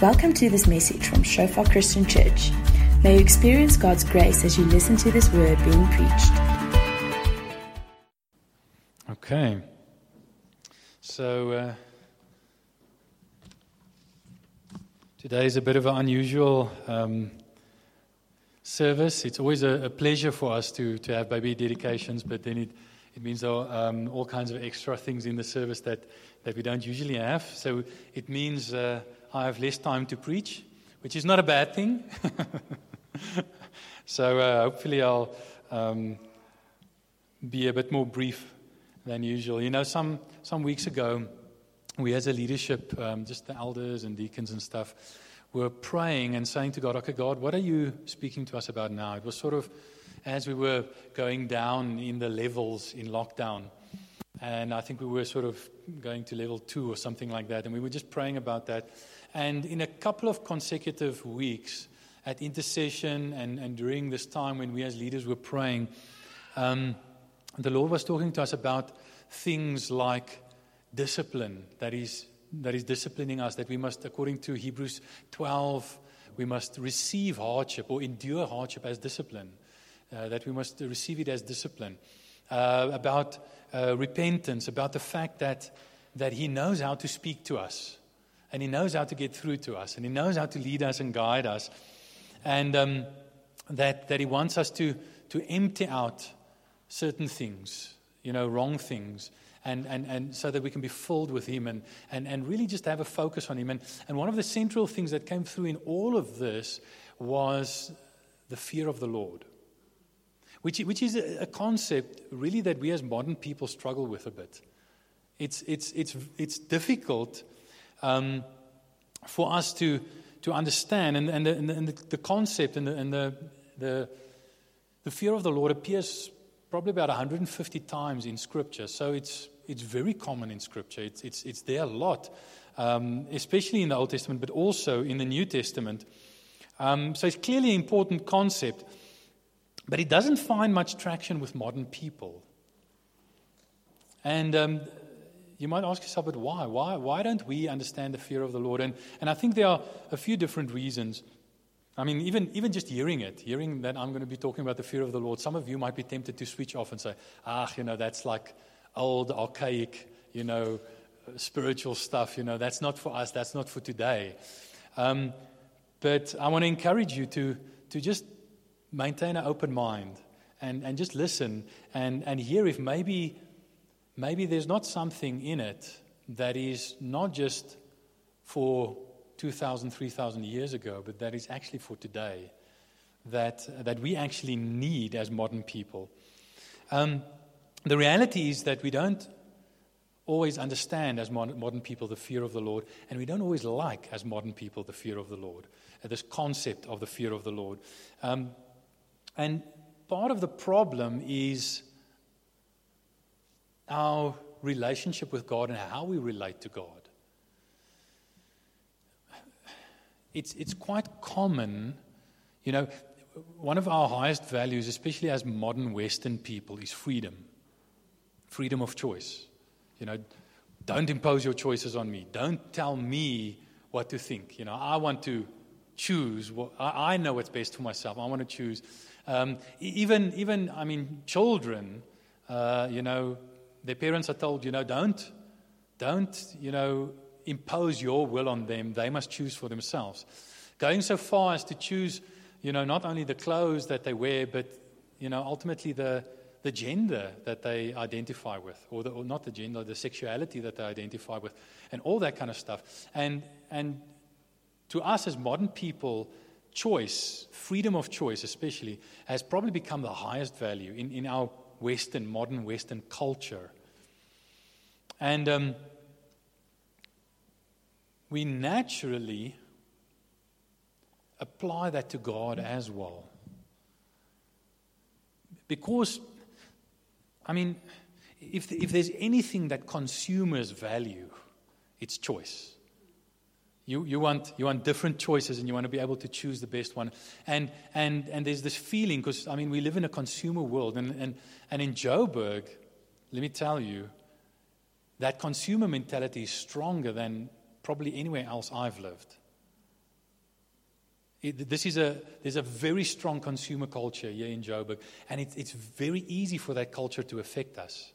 Welcome to this message from Shofar Christian Church. May you experience God's grace as you listen to this word being preached. Okay. So, today is a bit of an unusual service. It's always a pleasure for us to have baby dedications, but then it means all kinds of extra things in the service that we don't usually have. So it means I have less time to preach, which is not a bad thing. So hopefully I'll be a bit more brief than usual. You know, some weeks ago, we as a leadership, just the elders and deacons and stuff, were praying and saying to God, okay, God, what are you speaking to us about now? It was sort of as we were going down in the levels in lockdown, and I think we were sort of going to level 2 or something like that, and we were just praying about that. And in a couple of consecutive weeks at intercession and during this time when we as leaders were praying, the Lord was talking to us about things like discipline, that is disciplining us, that we must, according to Hebrews 12, we must receive hardship or endure hardship as discipline. That we must receive it as discipline, about repentance, about the fact that He knows how to speak to us, and He knows how to get through to us, and He knows how to lead us and guide us, and that He wants us to empty out certain things, you know, wrong things, and so that we can be filled with Him, and really just have a focus on Him. And one of the central things that came through in all of this was the fear of the Lord. Which is a concept, really, that we as modern people struggle with a bit. It's difficult for us to understand, and the concept and the fear of the Lord appears probably about 150 times in Scripture. So it's very common in Scripture. It's there a lot, especially in the Old Testament, but also in the New Testament. So it's clearly an important concept. But it doesn't find much traction with modern people. And you might ask yourself, but why? Why don't we understand the fear of the Lord? And I think there are a few different reasons. I mean, even just hearing that I'm going to be talking about the fear of the Lord, some of you might be tempted to switch off and say, you know, that's like old, archaic, you know, spiritual stuff. You know, that's not for us. That's not for today. But I want to encourage you to just maintain an open mind and just listen and hear if maybe there's not something in it that is not just for 2,000, 3,000 years ago, but that is actually for today, that we actually need as modern people. The reality is that we don't always understand as modern people the fear of the Lord, and we don't always like as modern people the fear of the Lord, this concept of the fear of the Lord. And part of the problem is our relationship with God and how we relate to God. It's quite common, you know, one of our highest values, especially as modern Western people, is freedom of choice. You know, don't impose your choices on me. Don't tell me what to think. You know, I want to choose. I know what's best for myself. I want to choose. Even children, you know, their parents are told, you know, don't, you know, impose your will on them. They must choose for themselves. Going so far as to choose, you know, not only the clothes that they wear, but, you know, ultimately the gender that they identify with, or not the gender, the sexuality that they identify with, and all that kind of stuff. And to us as modern people, choice, freedom of choice especially, has probably become the highest value in our modern Western culture. And we naturally apply that to God as well. Because, I mean, if there's anything that consumers value, it's choice. You want different choices, and you want to be able to choose the best one. And there's this feeling, because, I mean, we live in a consumer world. And in Joburg, let me tell you, that consumer mentality is stronger than probably anywhere else I've lived. There's a very strong consumer culture here in Joburg, and it's very easy for that culture to affect us.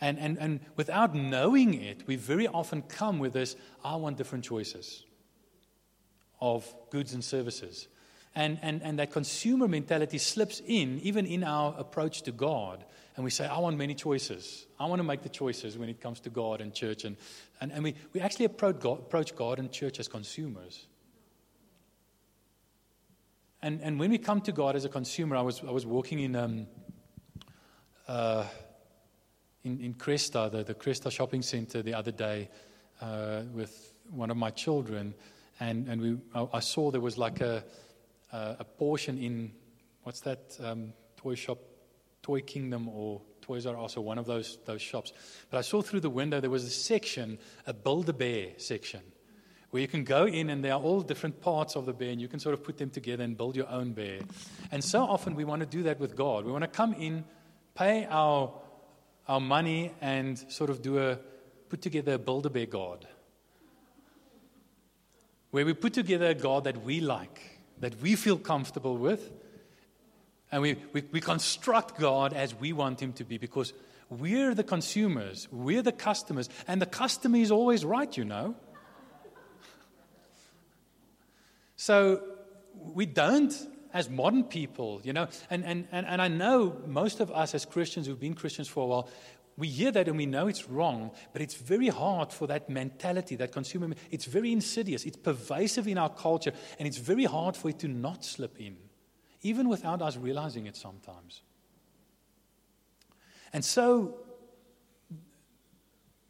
And without knowing it, we very often come with this, I want different choices of goods and services. And that consumer mentality slips in, even in our approach to God. And we say, I want many choices. I want to make the choices when it comes to God and church. And we actually approach God and church as consumers. And when we come to God as a consumer, I was walking in Cresta, the Cresta shopping center the other day with one of my children, and I saw there was like a portion in, what's that toy shop, Toy Kingdom or Toys R Us, or one of those shops. But I saw through the window there was a section, a Build-A-Bear section, where you can go in and there are all different parts of the bear and you can sort of put them together and build your own bear. And so often we want to do that with God. We want to come in, pay our money and sort of put together a Build-A-Bear God, where we put together a God that we like, that we feel comfortable with, and we construct God as we want him to be, because we're the consumers, we're the customers, and the customer is always right, you know. So we don't, as modern people, you know, and I know most of us as Christians who've been Christians for a while, we hear that and we know it's wrong, but it's very hard for that mentality, that consumer. It's very insidious. It's pervasive in our culture, and it's very hard for it to not slip in, even without us realizing it sometimes. And so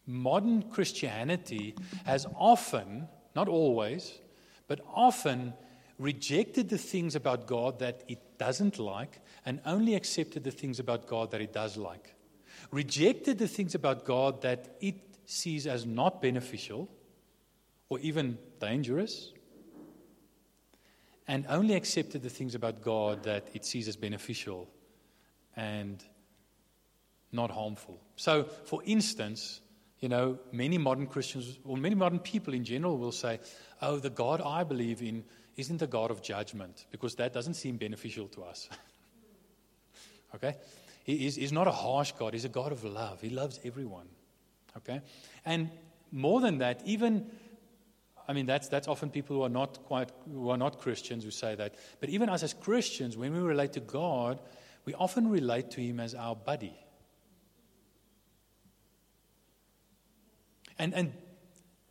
modern Christianity has often, not always, but often rejected the things about God that it doesn't like and only accepted the things about God that it does like. Rejected the things about God that it sees as not beneficial or even dangerous, and only accepted the things about God that it sees as beneficial and not harmful. So, for instance, you know, many modern Christians, or many modern people in general, will say, oh, the God I believe in isn't the God of judgment, because that doesn't seem beneficial to us. Okay? He's not a harsh God. He's a God of love. He loves everyone. Okay? And more than that, even, I mean, that's often people who are not Christians who say that. But even us as Christians, when we relate to God, we often relate to him as our buddy. And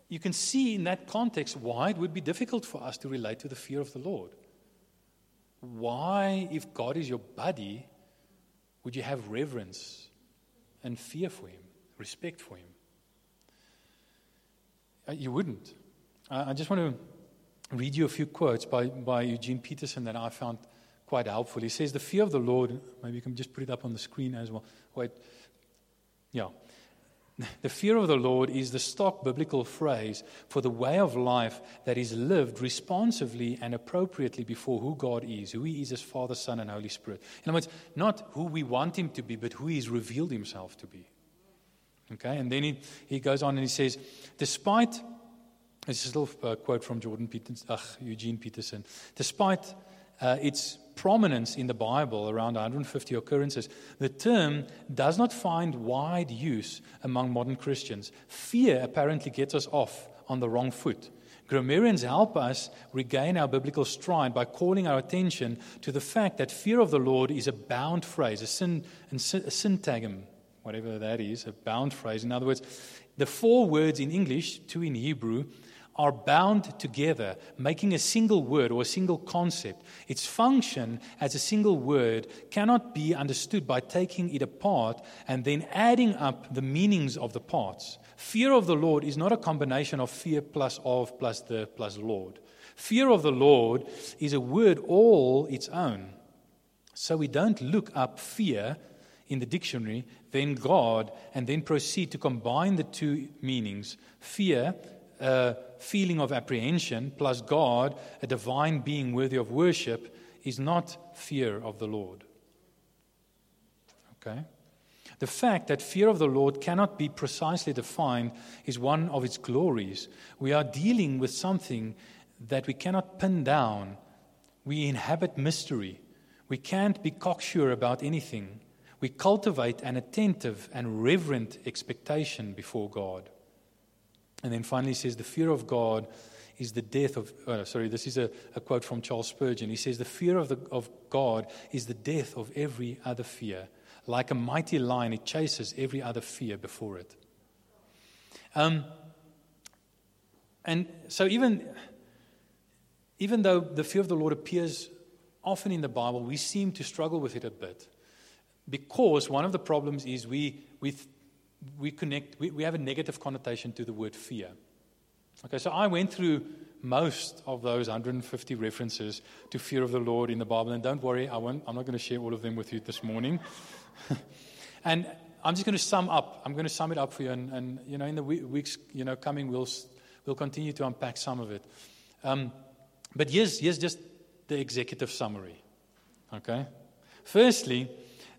you can see in that context why it would be difficult for us to relate to the fear of the Lord. Why, if God is your buddy, would you have reverence and fear for him, respect for him? You wouldn't. I just want to read you a few quotes by Eugene Peterson that I found quite helpful. He says, the fear of the Lord, maybe you can just put it up on the screen as well. Wait, yeah. The fear of the Lord is the stock biblical phrase for the way of life that is lived responsively and appropriately before who God is, who he is as Father, Son, and Holy Spirit. In other words, not who we want him to be, but who he's revealed himself to be. Okay, and then he goes on and he says, despite, this is a little quote from Eugene Peterson, despite its prominence in the Bible, around 150 occurrences, the term does not find wide use among modern Christians. Fear apparently gets us off on the wrong foot. Grammarians help us regain our biblical stride by calling our attention to the fact that fear of the Lord is a bound phrase, a syntagm, whatever that is, a bound phrase. In other words, the four words in English, two in Hebrew, are bound together, making a single word or a single concept. Its function as a single word cannot be understood by taking it apart and then adding up the meanings of the parts. Fear of the Lord is not a combination of fear plus of plus the plus Lord. Fear of the Lord is a word all its own. So we don't look up fear in the dictionary, then God, and then proceed to combine the two meanings. Fear, a feeling of apprehension, plus God, a divine being worthy of worship, is not fear of the Lord. Okay? The fact that fear of the Lord cannot be precisely defined is one of its glories. We are dealing with something that we cannot pin down. We inhabit mystery. We can't be cocksure about anything. We cultivate an attentive and reverent expectation before God. And then finally he says, the fear of God is the death of... this is a quote from Charles Spurgeon. He says, the fear of God is the death of every other fear. Like a mighty lion, it chases every other fear before it. And so even though the fear of the Lord appears often in the Bible, we seem to struggle with it a bit. Because one of the problems is we have a negative connotation to the word fear. Okay, so I went through most of those 150 references to fear of the Lord in the Bible, and don't worry, I'm not going to share all of them with you this morning. And I'm just going to sum up. I'm going to sum it up for you, and in the weeks coming, we'll continue to unpack some of it. But here's just the executive summary. Okay, firstly,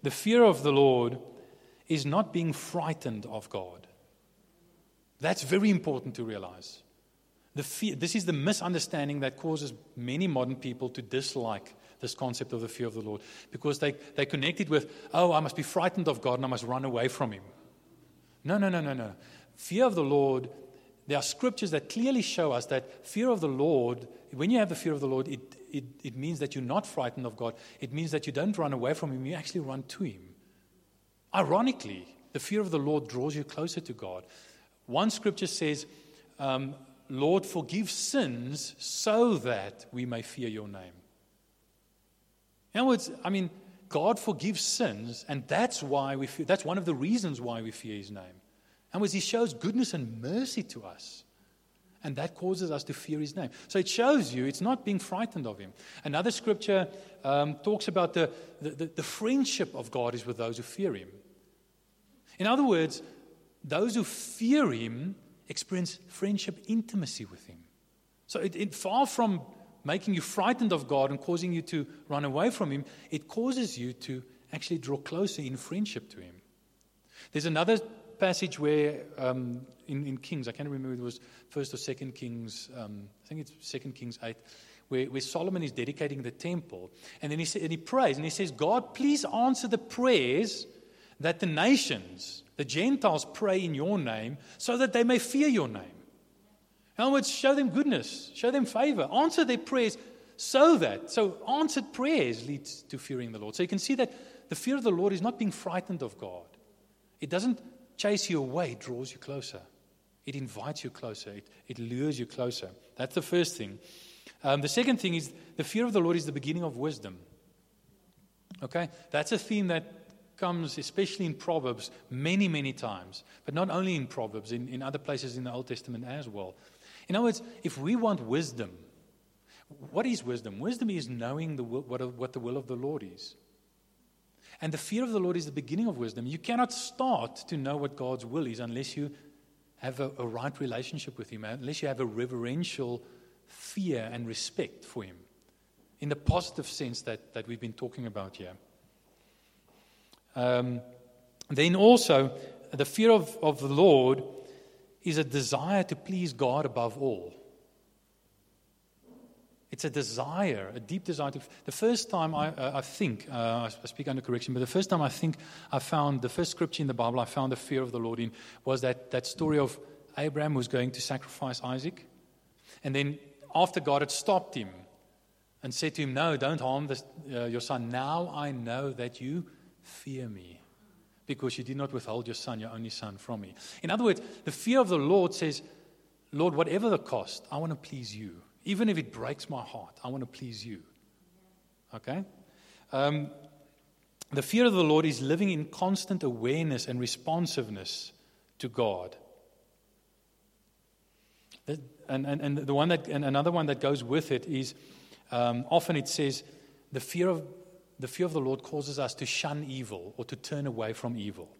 the fear of the Lord is not being frightened of God. That's very important to realize. This is the misunderstanding that causes many modern people to dislike this concept of the fear of the Lord, because they connect it with, oh, I must be frightened of God and I must run away from Him. No. Fear of the Lord, there are scriptures that clearly show us that fear of the Lord, when you have the fear of the Lord, it means that you're not frightened of God. It means that you don't run away from Him, you actually run to Him. Ironically, the fear of the Lord draws you closer to God. One scripture says, Lord, forgive sins so that we may fear your name. In other words, God forgives sins, and that's why we fear. That's one of the reasons why we fear His name. In other words, He shows goodness and mercy to us, and that causes us to fear His name. So it shows you it's not being frightened of Him. Another scripture talks about the friendship of God is with those who fear Him. In other words, those who fear Him experience friendship, intimacy with Him. So it far from making you frightened of God and causing you to run away from Him, it causes you to actually draw closer in friendship to Him. There's another passage where in Kings, I can't remember if it was 1st or 2nd Kings, I think it's 2nd Kings 8, where Solomon is dedicating the temple. And then he prays, and he says, God, please answer the prayers that the nations, the Gentiles, pray in your name so that they may fear your name. In other words, show them goodness, show them favor, answer their prayers so answered prayers leads to fearing the Lord. So you can see that the fear of the Lord is not being frightened of God. It doesn't chase you away, it draws you closer. It invites you closer, it lures you closer. That's the first thing. The second thing is the fear of the Lord is the beginning of wisdom. Okay, that's a theme that comes especially in Proverbs many, many times, but not only in Proverbs, in other places in the Old Testament as well. In other words, if we want wisdom, what is wisdom? Wisdom is knowing what the will of the Lord is. And the fear of the Lord is the beginning of wisdom. You cannot start to know what God's will is unless you have a right relationship with Him, unless you have a reverential fear and respect for Him, in the positive sense that we've been talking about here. Then also, the fear of the Lord is a desire to please God above all. It's a desire, a deep desire. The first time I speak under correction, but the first time I think I found the first scripture in the Bible I found the fear of the Lord in was that story of Abraham who's going to sacrifice Isaac. And then after God had stopped him and said to him, no, don't harm your son. Now I know that you fear me, because you did not withhold your son, your only son, from me. In other words, the fear of the Lord says, Lord, whatever the cost, I want to please you. Even if it breaks my heart, I want to please you. Okay? The fear of the Lord is living in constant awareness and responsiveness to God. And the one that, and another one that goes with it is, often it says, the fear of the Lord causes us to shun evil or to turn away from evil.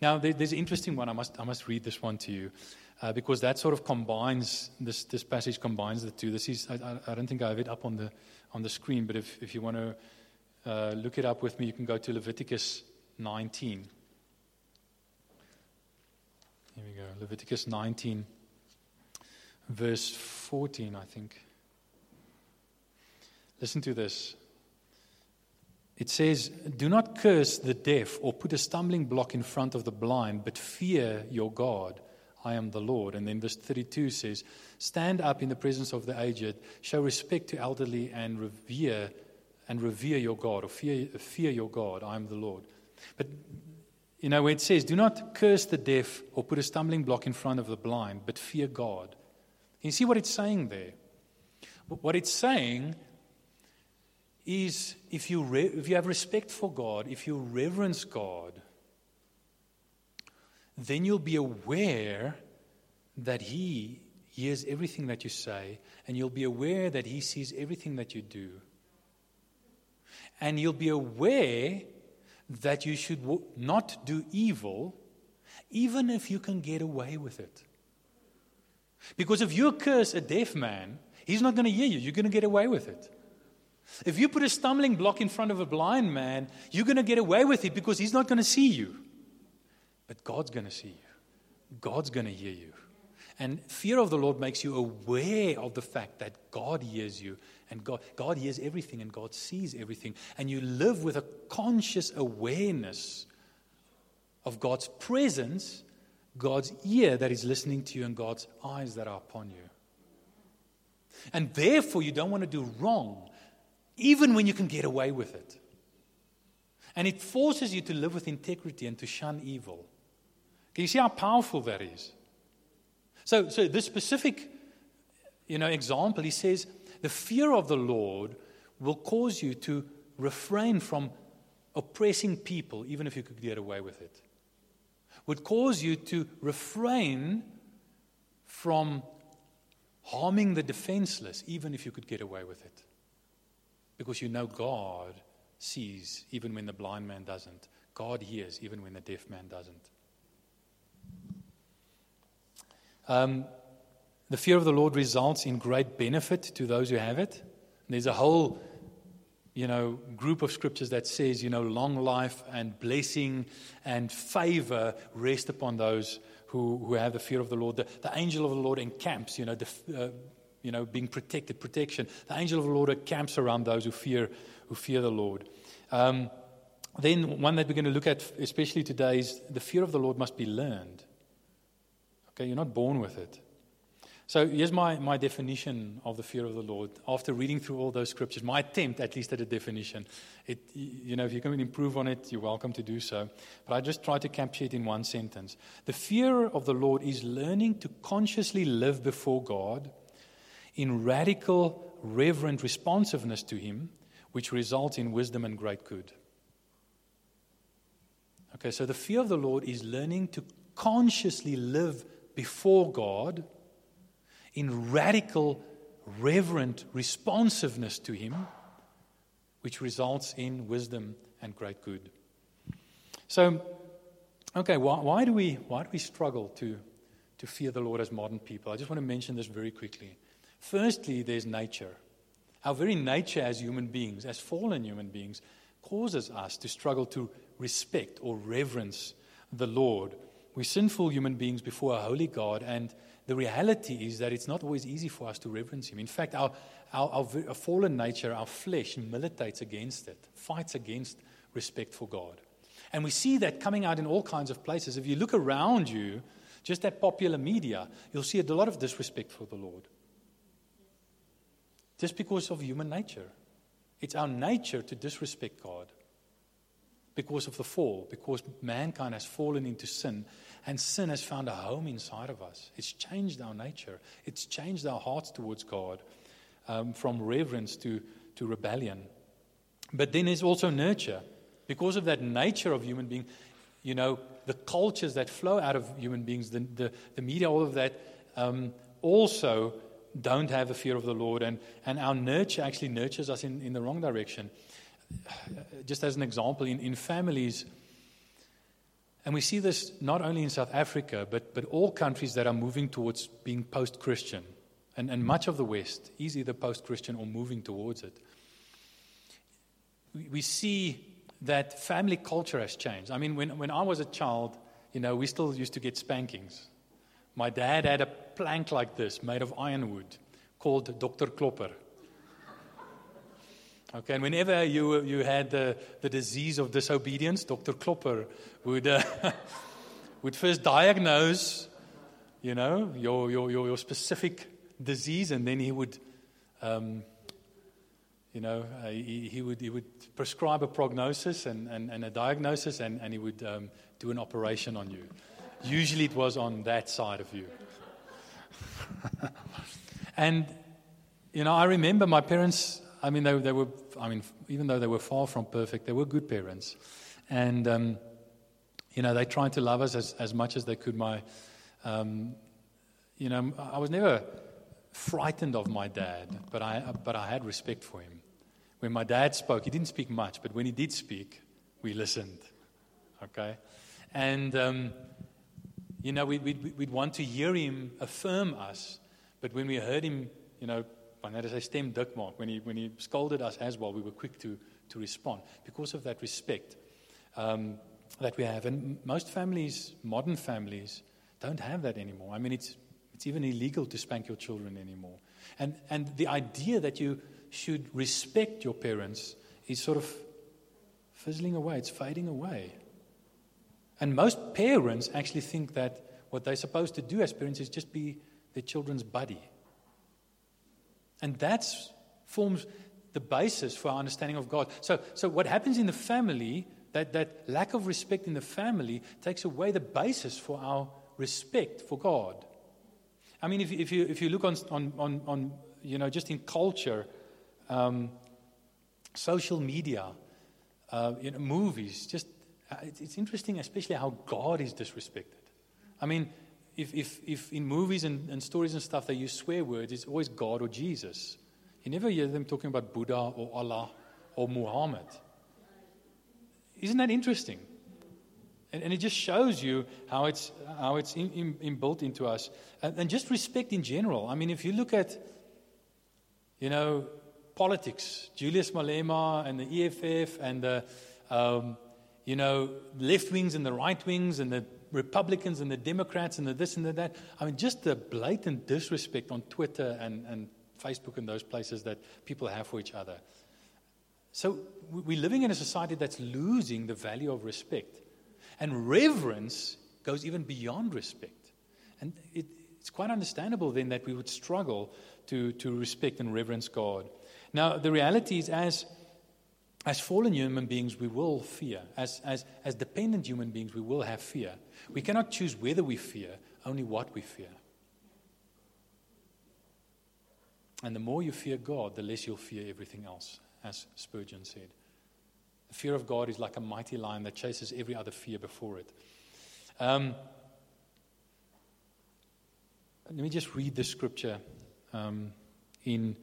Now, there's an interesting one. I must read this one to you because that sort of combines this passage combines the two. This is I don't think I have it up on the screen, but if you want to look it up with me, you can go to Leviticus 19. Here we go, Leviticus 19, verse 14, I think. Listen to this. It says, "Do not curse the deaf or put a stumbling block in front of the blind, but fear your God. I am the Lord." And then verse 32 says, "Stand up in the presence of the aged, show respect to elderly, and revere your God," or fear your God. I am the Lord. But you know, where it says, "Do not curse the deaf or put a stumbling block in front of the blind, but fear God." You see what it's saying there? What it's saying is if you have respect for God, if you reverence God, then you'll be aware that He hears everything that you say, and you'll be aware that He sees everything that you do. And you'll be aware that you should not do evil, even if you can get away with it. Because if you curse a deaf man, he's not going to hear you. You're going to get away with it. If you put a stumbling block in front of a blind man, you're going to get away with it because he's not going to see you. But God's going to see you. God's going to hear you. And fear of the Lord makes you aware of the fact that God hears you. And God hears everything, and God sees everything. And you live with a conscious awareness of God's presence, God's ear that is listening to you, and God's eyes that are upon you. And therefore, you don't want to do wrong, even when you can get away with it. And it forces you to live with integrity and to shun evil. Can you see how powerful that is? So this specific, example, he says, the fear of the Lord will cause you to refrain from oppressing people, even if you could get away with it. Would cause you to refrain from harming the defenseless, even if you could get away with it. Because you know God sees even when the blind man doesn't. God hears even when the deaf man doesn't. The fear of the Lord results in great benefit to those who have it. And there's a whole, group of scriptures that says, long life and blessing and favor rest upon those who have the fear of the Lord. The angel of the Lord encamps, being protected, protection. The angel of the Lord encamps around those who fear the Lord. Then one that we're going to look at, especially today, is the fear of the Lord must be learned. Okay, you're not born with it. So here's my definition of the fear of the Lord. After reading through all those scriptures, my attempt at least at a definition. If you can improve on it, you're welcome to do so. But I just try to capture it in one sentence. The fear of the Lord is learning to consciously live before God in radical, reverent responsiveness to Him, which results in wisdom and great good. Okay, so the fear of the Lord is learning to consciously live before God in radical, reverent responsiveness to Him, which results in wisdom and great good. So, okay, why do we struggle to fear the Lord as modern people? I just want to mention this very quickly. Firstly, there's nature. Our very nature as human beings, as fallen human beings, causes us to struggle to respect or reverence the Lord. We're sinful human beings before a holy God, and the reality is that it's not always easy for us to reverence Him. In fact, our fallen nature, our flesh, militates against it, fights against respect for God. And we see that coming out in all kinds of places. If you look around you, just at popular media, you'll see a lot of disrespect for the Lord. Just because of human nature. It's our nature to disrespect God because of the fall, because mankind has fallen into sin, and sin has found a home inside of us. It's changed our nature. It's changed our hearts towards God, from reverence to rebellion. But then there's also nurture. Because of that nature of human being, the cultures that flow out of human beings, the media, all of that, also don't have the fear of the Lord, and our nurture actually nurtures us in the wrong direction. Just as an example, in families, and we see this not only in South Africa, but all countries that are moving towards being post-Christian, and much of the West is either post-Christian or moving towards it. We see that family culture has changed. I mean, when I was a child, we still used to get spankings. My dad had a plank like this made of ironwood called Dr. Klopper. Okay, and whenever you had the disease of disobedience, Dr. Klopper would first diagnose, you know, your specific disease, and then he would, he would prescribe a prognosis and a diagnosis, and he would do an operation on you. Usually, it was on that side of you. And you know, I remember my parents. I mean, they were. I mean, even though they were far from perfect, they were good parents, and you know, they tried to love us as much as they could. My, you know, I was never frightened of my dad, but I had respect for him. When my dad spoke, he didn't speak much, but when he did speak, we listened. Okay, and you know, we'd want to hear him affirm us, but when we heard him, you know. And that is a stem dick mark. When he scolded us as well, we were quick to respond because of that respect that we have. And most families, modern families, don't have that anymore. I mean, it's even illegal to spank your children anymore. And the idea that you should respect your parents is sort of fizzling away. It's fading away. And most parents actually think that what they're supposed to do as parents is just be their children's buddy. And that forms the basis for our understanding of God. So what happens in the family, that lack of respect in the family takes away the basis for our respect for God. I mean, if you look on you know, just in culture, social media, you know, movies, just it's interesting, especially how God is disrespected. I mean. If in movies and stories and stuff they use swear words, it's always God or Jesus. You never hear them talking about Buddha or Allah or Muhammad. Isn't that interesting? And it just shows you how it's inbuilt into us. And just respect in general. I mean, if you look at, you know, politics, Julius Malema and the EFF and the, you know, left wings and the right wings and the Republicans and the Democrats and the this and the that. I mean, just the blatant disrespect on Twitter and Facebook and those places that people have for each other. So we're living in a society that's losing the value of respect. And reverence goes even beyond respect. And it's quite understandable then that we would struggle to respect and reverence God. Now, the reality is as fallen human beings, we will fear. As dependent human beings, we will have fear. We cannot choose whether we fear, only what we fear. And the more you fear God, the less you'll fear everything else, as Spurgeon said. The fear of God is like a mighty lion that chases every other fear before it. Let me just read the scripture in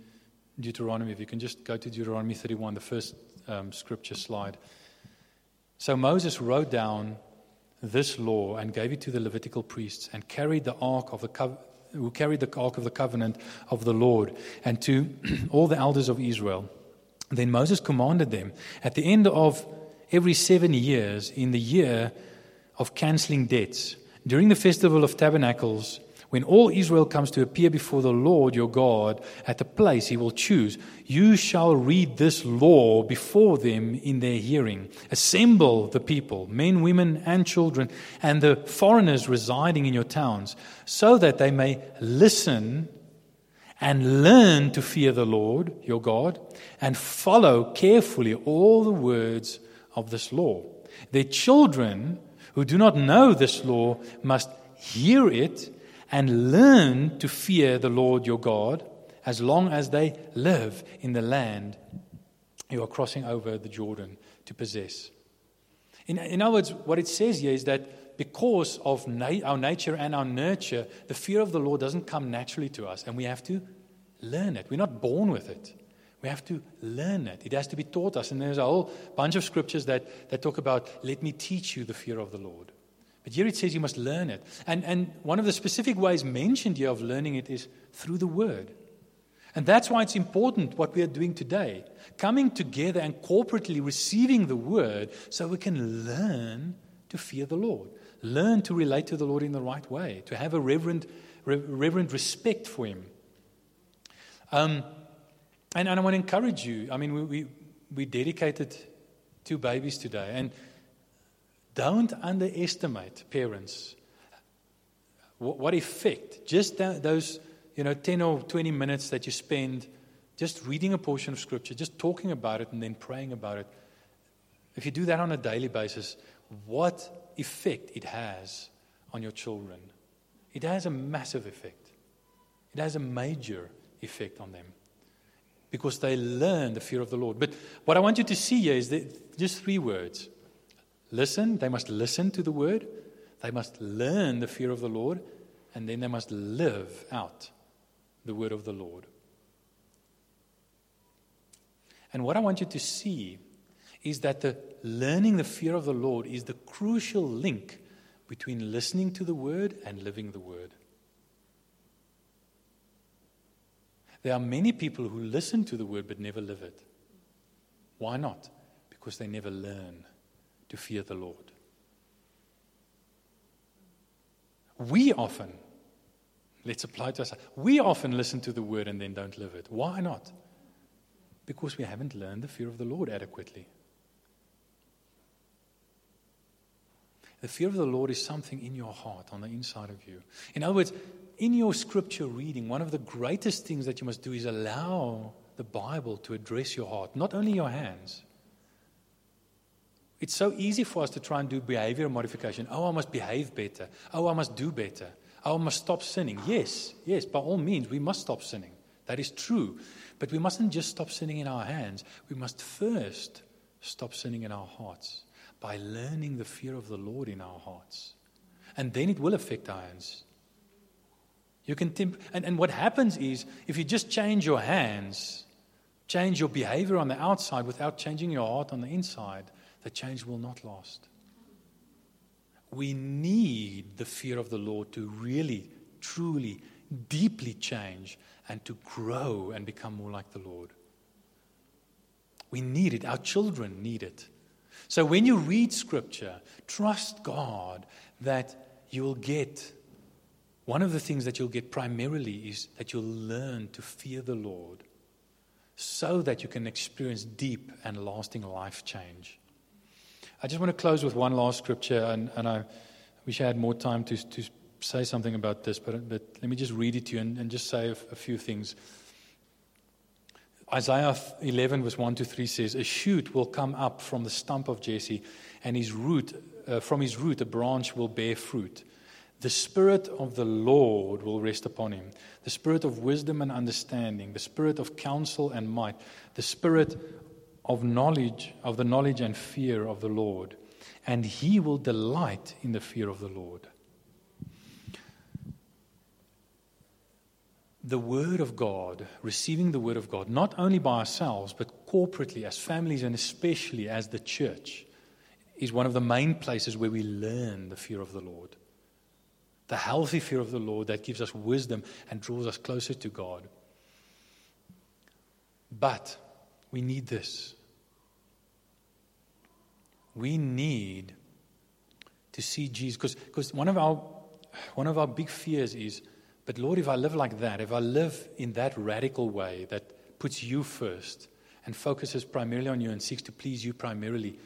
Deuteronomy. If you can just go to Deuteronomy 31, the first scripture slide. So Moses wrote down this law and gave it to the Levitical priests, and carried the ark of the covenant of the Lord, and to all the elders of Israel. Then Moses commanded them, at the end of every 7 years, in the year of cancelling debts, during the festival of tabernacles, when all Israel comes to appear before the Lord your God at the place he will choose, you shall read this law before them in their hearing. Assemble the people, men, women, and children, and the foreigners residing in your towns, so that they may listen and learn to fear the Lord your God, and follow carefully all the words of this law. Their children who do not know this law must hear it and learn to fear the Lord your God as long as they live in the land you are crossing over the Jordan to possess. In other words, what it says here is that because of our nature and our nurture, the fear of the Lord doesn't come naturally to us, and we have to learn it. We're not born with it. We have to learn it. It has to be taught us. And there's a whole bunch of scriptures that talk about, let me teach you the fear of the Lord. But here it says you must learn it. And one of the specific ways mentioned here of learning it is through the Word. And that's why it's important what we are doing today. Coming together and corporately receiving the Word so we can learn to fear the Lord. Learn to relate to the Lord in the right way, to have a reverent respect for him. And I want to encourage you. I mean, we dedicated 2 babies today. And don't underestimate, parents, what effect just those 10 or 20 minutes that you spend just reading a portion of Scripture, just talking about it and then praying about it. If you do that on a daily basis, what effect it has on your children. It has a massive effect. It has a major effect on them, because they learn the fear of the Lord. But what I want you to see here is that just 3 words. Listen, they must listen to the word, they must learn the fear of the Lord, and then they must live out the word of the Lord. And what I want you to see is that the learning the fear of the Lord is the crucial link between listening to the word and living the word. There are many people who listen to the word but never live it. Why not? Because they never learn to fear the Lord. We often, let's apply to ourselves, we often listen to the word and then don't live it. Why not? Because we haven't learned the fear of the Lord adequately. The fear of the Lord is something in your heart, on the inside of you. In other words, in your scripture reading, one of the greatest things that you must do is allow the Bible to address your heart, not only your hands. It's so easy for us to try and do behavior modification. Oh, I must behave better. Oh, I must do better. Oh, I must stop sinning. Yes, by all means, we must stop sinning. That is true. But we mustn't just stop sinning in our hands. We must first stop sinning in our hearts by learning the fear of the Lord in our hearts. And then it will affect our hands. You can and what happens is, if you just change your hands, change your behavior on the outside without changing your heart on the inside, the change will not last. We need the fear of the Lord to really, truly, deeply change and to grow and become more like the Lord. We need it. Our children need it. So when you read Scripture, trust God that you will get, one of the things that you'll get primarily is that you'll learn to fear the Lord so that you can experience deep and lasting life change. I just want to close with one last scripture, and I wish I had more time to say something about this, but let me just read it to you and just say a few things. Isaiah 11, verse 1-3 says, "A shoot will come up from the stump of Jesse, and from his root a branch will bear fruit. The Spirit of the Lord will rest upon him, the Spirit of wisdom and understanding, the Spirit of counsel and might, the Spirit of the knowledge and fear of the Lord, and he will delight in the fear of the Lord." The Word of God, receiving the Word of God, not only by ourselves, but corporately, as families, and especially as the church, is one of the main places where we learn the fear of the Lord. The healthy fear of the Lord that gives us wisdom and draws us closer to God. But we need this. We need to see Jesus, because one of our big fears is, but Lord, if I live like that, if I live in that radical way that puts you first and focuses primarily on you and seeks to please you primarily,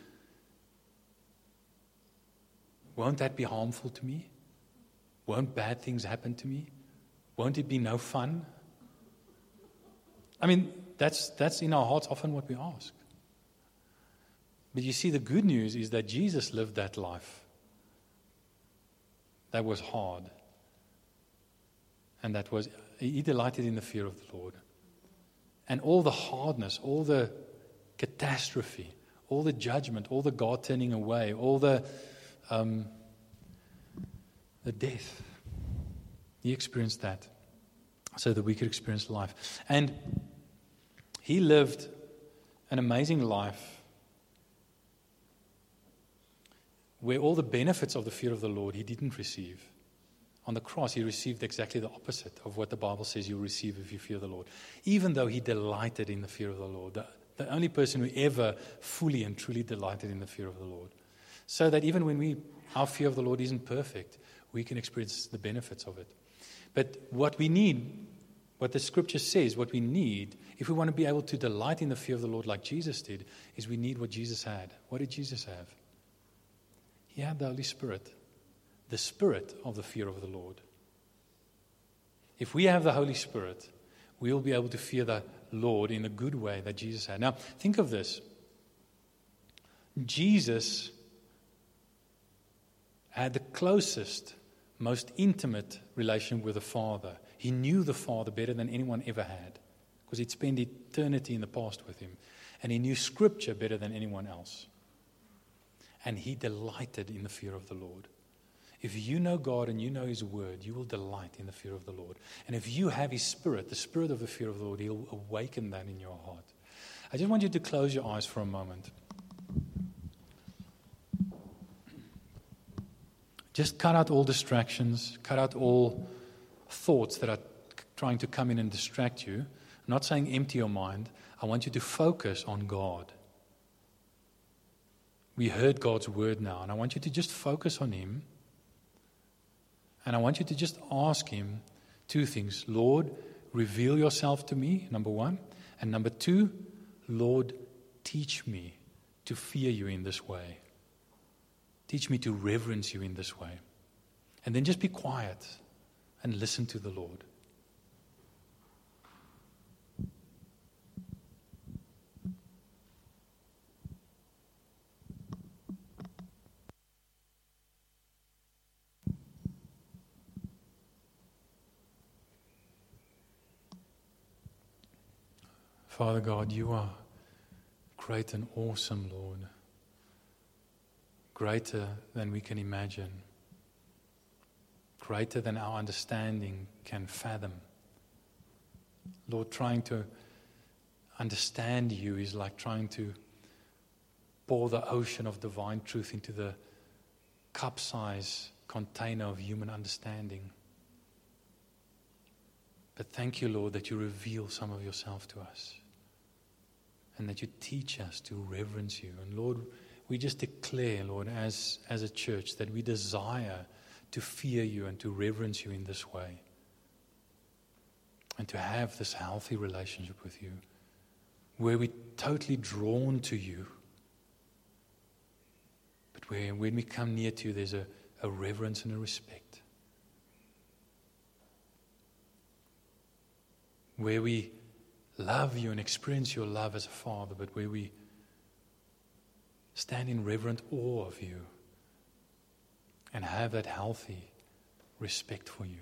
won't that be harmful to me? Won't bad things happen to me? Won't it be no fun? I mean, that's in our hearts often what we ask. But you see, the good news is that Jesus lived that life. That was hard. And that was, he delighted in the fear of the Lord. And all the hardness, all the catastrophe, all the judgment, all the God turning away, all the death, he experienced that so that we could experience life. And he lived an amazing life where all the benefits of the fear of the Lord he didn't receive. On the cross, he received exactly the opposite of what the Bible says you'll receive if you fear the Lord. Even though he delighted in the fear of the Lord, the only person who ever fully and truly delighted in the fear of the Lord. so that even when our fear of the Lord isn't perfect, we can experience the benefits of it. But what we need, what the Scripture says, what we need, if we want to be able to delight in the fear of the Lord like Jesus did, is we need what Jesus had. What did Jesus have? He had the Holy Spirit, the spirit of the fear of the Lord. If we have the Holy Spirit, we will be able to fear the Lord in the good way that Jesus had. Now, think of this. Jesus had the closest, most intimate relation with the Father. He knew the Father better than anyone ever had, because he'd spent eternity in the past with him. And he knew Scripture better than anyone else. And he delighted in the fear of the Lord. If you know God and you know his word, you will delight in the fear of the Lord. And if you have his spirit, the spirit of the fear of the Lord, he'll awaken that in your heart. I just want you to close your eyes for a moment. Just cut out all distractions, cut out all thoughts that are trying to come in and distract you. I'm not saying empty your mind. I want you to focus on God. We heard God's word now, and I want you to just focus on him. And I want you to just ask him two things. Lord, reveal yourself to me, number one. And number two, Lord, teach me to fear you in this way. Teach me to reverence you in this way. And then just be quiet and listen to the Lord. Father God, you are great and awesome, Lord, greater than we can imagine, greater than our understanding can fathom. Lord, trying to understand you is like trying to pour the ocean of divine truth into the cup-sized container of human understanding. But thank you, Lord, that you reveal some of yourself to us, and that you teach us to reverence you. And Lord, we just declare, Lord, as a church, that we desire to fear you and to reverence you in this way, and to have this healthy relationship with you, where we're totally drawn to you, but where when we come near to you, there's a reverence and a respect, where we love you and experience your love as a father, but where we stand in reverent awe of you and have that healthy respect for you.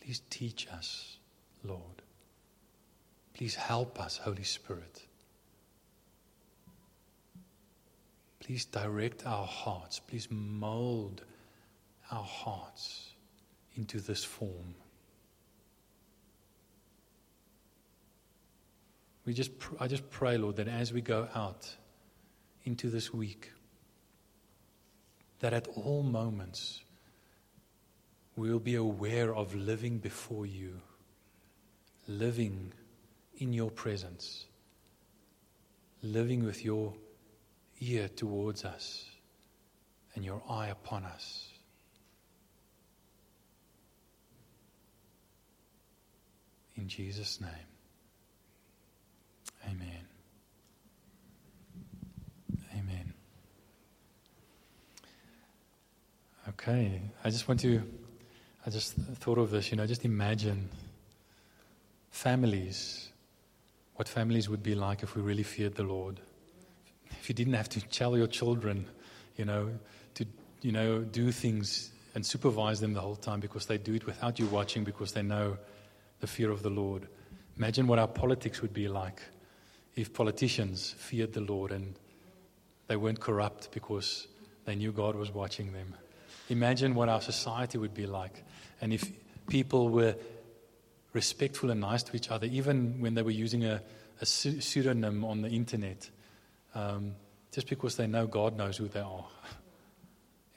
Please teach us, Lord. Please help us, Holy Spirit. Please direct our hearts. Please mold our hearts into this form. I just pray, Lord, that as we go out into this week, that at all moments we will be aware of living before you, living in your presence, living with your ear towards us and your eye upon us. In Jesus' name, amen. Amen. Okay, I just thought of this, just imagine families, what families would be like if we really feared the Lord. If you didn't have to tell your children, to do things and supervise them the whole time, because they do it without you watching, because they know the fear of the Lord. Imagine what our politics would be like if politicians feared the Lord and they weren't corrupt because they knew God was watching them. Imagine what our society would be like. And if people were respectful and nice to each other, even when they were using a pseudonym on the internet, just because they know God knows who they are.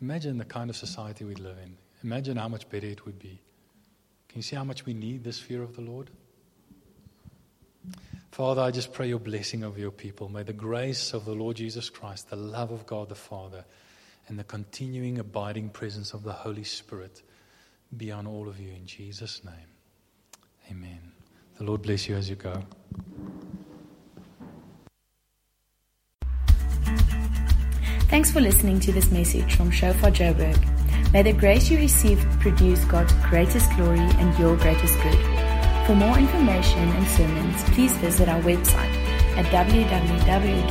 Imagine the kind of society we'd live in. Imagine how much better it would be. Can you see how much we need this fear of the Lord? Father, I just pray your blessing over your people. May the grace of the Lord Jesus Christ, the love of God the Father, and the continuing abiding presence of the Holy Spirit be on all of you in Jesus' name. Amen. The Lord bless you as you go. Thanks for listening to this message from Shofar Joburg. May the grace you received produce God's greatest glory and your greatest good. For more information and sermons, please visit our website at www.shofar.joburg.